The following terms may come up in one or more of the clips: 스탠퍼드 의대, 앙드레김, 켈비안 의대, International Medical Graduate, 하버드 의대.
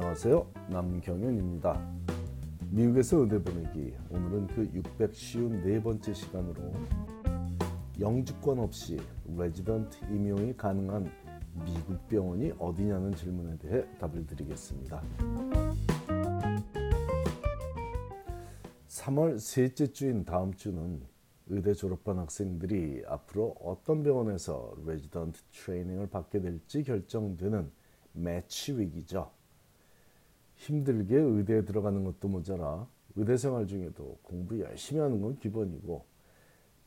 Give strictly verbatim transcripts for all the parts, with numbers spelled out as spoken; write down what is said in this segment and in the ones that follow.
안녕하세요, 남경윤입니다. 미국에서 의대 보내기, 오늘은 그 육백오십사 번째 시간으로 영주권 없이 레지던트 임용이 가능한 미국 병원이 어디냐는 질문에 대해 답을 드리겠습니다. 삼월 셋째 주인 다음 주는 의대 졸업한 학생들이 앞으로 어떤 병원에서 레지던트 트레이닝을 받게 될지 결정되는 매치 위기죠. 힘들게 의대에 들어가는 것도 모자라 의대 생활 중에도 공부 열심히 하는 건 기본이고,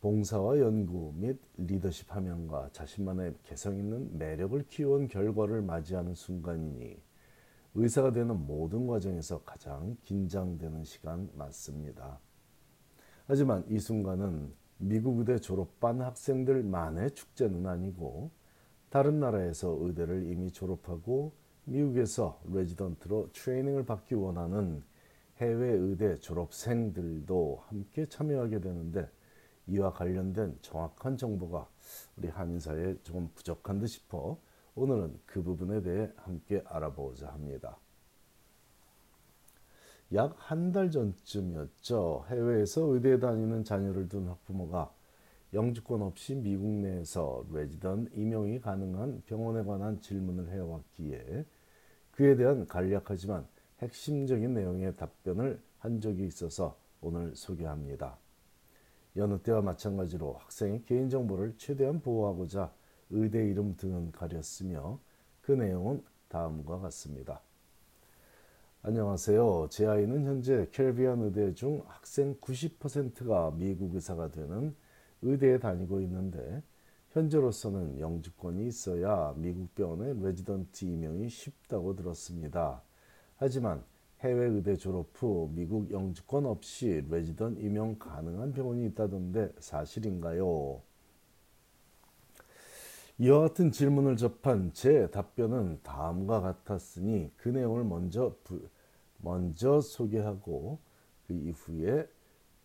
봉사와 연구 및 리더십 함양과 자신만의 개성 있는 매력을 키워온 결과를 맞이하는 순간이니 의사가 되는 모든 과정에서 가장 긴장되는 시간 맞습니다. 하지만 이 순간은 미국 의대 졸업반 학생들만의 축제는 아니고, 다른 나라에서 의대를 이미 졸업하고 미국에서 레지던트로 트레이닝을 받기 원하는 해외 의대 졸업생들도 함께 참여하게 되는데, 이와 관련된 정확한 정보가 우리 한인사회에 조금 부족한 듯 싶어 오늘은 그 부분에 대해 함께 알아보고자 합니다. 약 한 달 전쯤이었죠. 해외에서 의대에 다니는 자녀를 둔 학부모가 영주권 없이 미국 내에서 레지던트 임용이 가능한 병원에 관한 질문을 해왔기에 그에 대한 간략하지만 핵심적인 내용의 답변을 한 적이 있어서 오늘 소개합니다. 여느 때와 마찬가지로 학생의 개인정보를 최대한 보호하고자 의대 이름 등은 가렸으며, 그 내용은 다음과 같습니다. 안녕하세요. 제 아이는 현재 켈비안 의대 중 학생 구십 퍼센트가 미국 의사가 되는 의대에 다니고 있는데, 현재로서는 영주권이 있어야 미국 병원의 레지던트 임용이 쉽다고 들었습니다. 하지만 해외 의대 졸업 후 미국 영주권 없이 레지던트 임용 가능한 병원이 있다던데 사실인가요? 이와 같은 질문을 접한 제 답변은 다음과 같았으니 그 내용을 먼저 부, 먼저 소개하고 그 이후에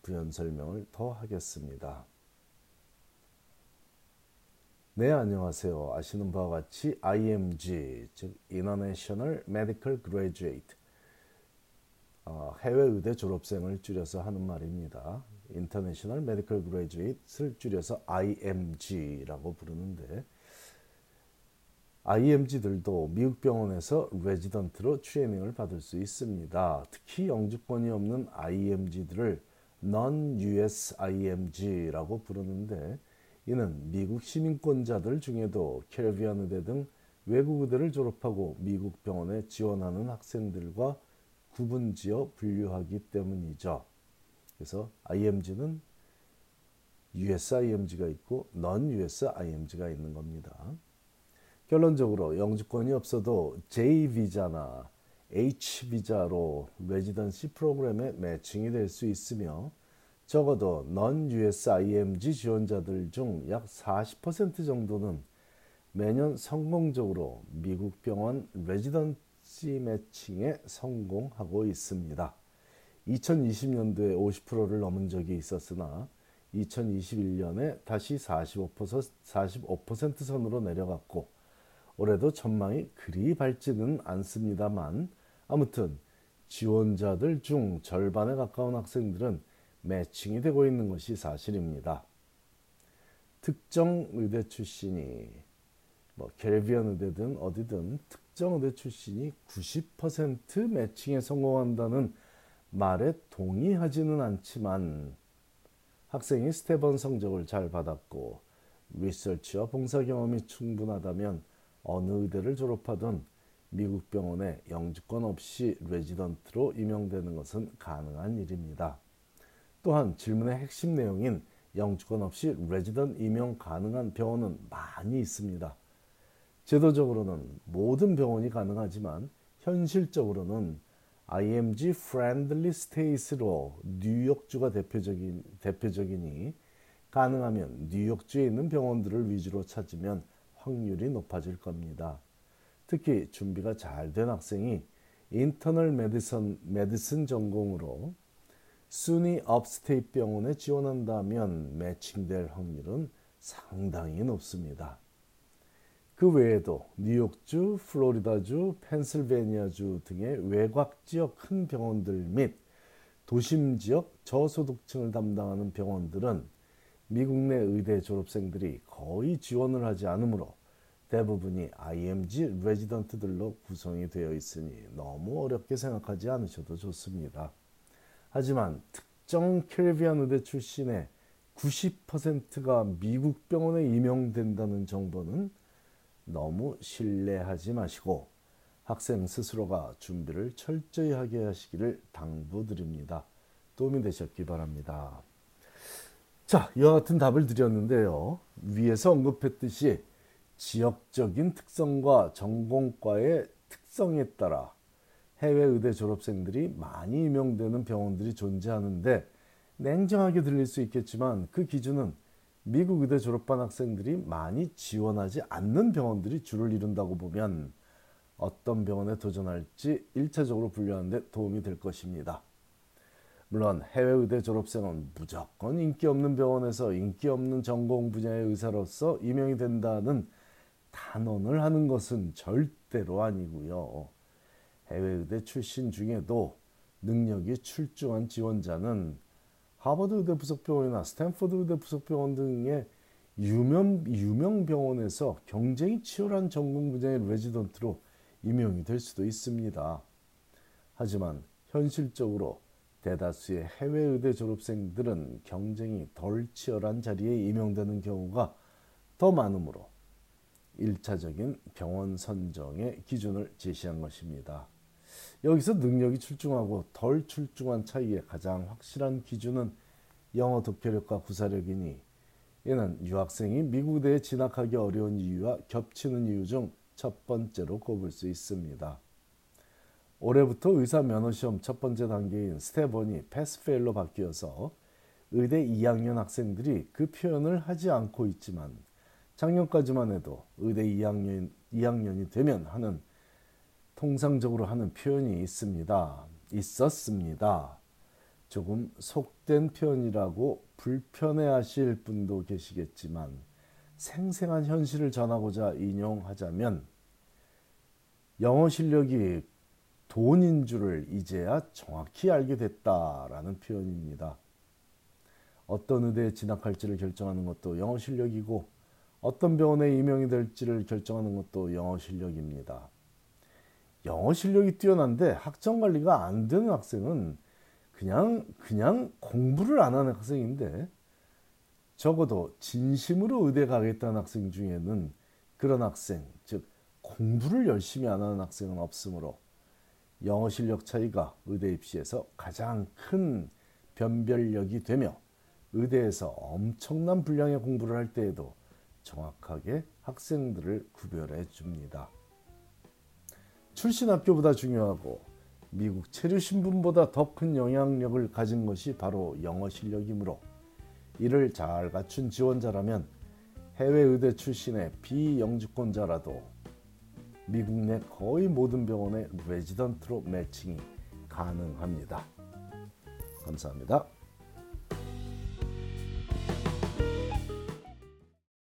부연 설명을 더 하겠습니다. 네, 안녕하세요. 아시는 바와 같이 아이엠지, 즉 International Medical Graduate, 어, 해외 의대 졸업생을 줄여서 하는 말입니다. International Medical Graduate를 줄여서 아이엠지라고 부르는데, 아이엠지들도 미국 병원에서 레지던트로 트레이닝을 받을 수 있습니다. 특히 영주권이 없는 아이엠지들을 Non-유에스아이엠지라고 부르는데, 이는 미국 시민권자들 중에도 켈비안 의대 등 외국 의대를 졸업하고 미국 병원에 지원하는 학생들과 구분지어 분류하기 때문이죠. 그래서 아이엠지는 유에스아이엠지가 있고 Non-유에스아이엠지가 있는 겁니다. 결론적으로 영주권이 없어도 제이 비자나 에이치 비자로 레지던시 프로그램에 매칭이 될 수 있으며, 적어도 Non-유에스아이엠지 지원자들 중 약 사십 퍼센트 정도는 매년 성공적으로 미국 병원 레지던시 매칭에 성공하고 있습니다. 이천이십 년도에 오십 퍼센트를 넘은 적이 있었으나 이천이십일 년에 다시 사십오 퍼센트, 사십오 퍼센트 선으로 내려갔고, 올해도 전망이 그리 밝지는 않습니다만, 아무튼 지원자들 중 절반에 가까운 학생들은 매칭이 되고 있는 것이 사실입니다. 특정 의대 출신이, 뭐 켈비안 의대든 어디든 특정 의대 출신이 구십 퍼센트 매칭에 성공한다는 말에 동의하지는 않지만, 학생이 스텝원 성적을 잘 받았고 리서치와 봉사 경험이 충분하다면 어느 의대를 졸업하든 미국 병원에 영주권 없이 레지던트로 임용되는 것은 가능한 일입니다. 또한 질문의 핵심 내용인 영주권 없이 레지던트 임용 가능한 병원은 많이 있습니다. 제도적으로는 모든 병원이 가능하지만, 현실적으로는 아이엠지 Friendly States로 뉴욕주가 대표적인, 대표적이니 가능하면 뉴욕주에 있는 병원들을 위주로 찾으면 확률이 높아질 겁니다. 특히 준비가 잘 된 학생이 인터널 메디슨, 메디슨 전공으로 순위 업스테이트 병원에 지원한다면 매칭될 확률은 상당히 높습니다. 그 외에도 뉴욕주, 플로리다주, 펜실베니아주 등의 외곽지역 큰 병원들 및 도심지역 저소득층을 담당하는 병원들은 미국 내 의대 졸업생들이 거의 지원을 하지 않으므로 대부분이 아이엠지 레지던트들로 구성이 되어 있으니 너무 어렵게 생각하지 않으셔도 좋습니다. 하지만 특정 켈비안 의대 출신의 구십 퍼센트가 미국 병원에 임용된다는 정보는 너무 신뢰하지 마시고 학생 스스로가 준비를 철저히 하게 하시기를 당부드립니다. 도움이 되셨기 바랍니다. 자, 이와 같은 답을 드렸는데요. 위에서 언급했듯이 지역적인 특성과 전공과의 특성에 따라 해외 의대 졸업생들이 많이 임용되는 병원들이 존재하는데, 냉정하게 들릴 수 있겠지만 그 기준은 미국 의대 졸업반 학생들이 많이 지원하지 않는 병원들이 주를 이룬다고 보면 어떤 병원에 도전할지 일차적으로 분류하는 데 도움이 될 것입니다. 물론 해외 의대 졸업생은 무조건 인기 없는 병원에서 인기 없는 전공 분야의 의사로서 임용이 된다는 단언을 하는 것은 절대로 아니고요. 해외 의대 출신 중에도 능력이 출중한 지원자는 하버드 의대 부속병원이나 스탠퍼드 의대 부속병원 등의 유명, 유명 병원에서 경쟁이 치열한 전공 분야의 레지던트로 임용이 될 수도 있습니다. 하지만 현실적으로 대다수의 해외 의대 졸업생들은 경쟁이 덜 치열한 자리에 임용되는 경우가 더 많으므로 일차적인 병원 선정의 기준을 제시한 것입니다. 여기서 능력이 출중하고 덜 출중한 차이의 가장 확실한 기준은 영어 독해력과 구사력이니, 이는 유학생이 미국 의대에 진학하기 어려운 이유와 겹치는 이유 중 첫 번째로 꼽을 수 있습니다. 올해부터 의사 면허시험 첫 번째 단계인 스텝일이 패스페일로 바뀌어서 의대 이학년 학생들이 그 표현을 하지 않고 있지만, 작년까지만 해도 의대 이학년, 이학년이 되면 하는 통상적으로 하는 표현이 있습니다. 있었습니다. 조금 속된 표현이라고 불편해하실 분도 계시겠지만 생생한 현실을 전하고자 인용하자면, 영어 실력이 돈인 줄을 이제야 정확히 알게 됐다라는 표현입니다. 어떤 의대에 진학할지를 결정하는 것도 영어 실력이고, 어떤 병원에 임용이 될지를 결정하는 것도 영어 실력입니다. 영어 실력이 뛰어난데 학점 관리가 안 되는 학생은 그냥 그냥 공부를 안 하는 학생인데, 적어도 진심으로 의대 가겠다는 학생 중에는 그런 학생, 즉 공부를 열심히 안 하는 학생은 없으므로 영어 실력 차이가 의대 입시에서 가장 큰 변별력이 되며, 의대에서 엄청난 분량의 공부를 할 때에도 정확하게 학생들을 구별해 줍니다. 출신 학교보다 중요하고 미국 체류 신분보다 더 큰 영향력을 가진 것이 바로 영어 실력이므로, 이를 잘 갖춘 지원자라면 해외 의대 출신의 비영주권자라도 미국 내 거의 모든 병원의 레지던트로 매칭이 가능합니다. 감사합니다.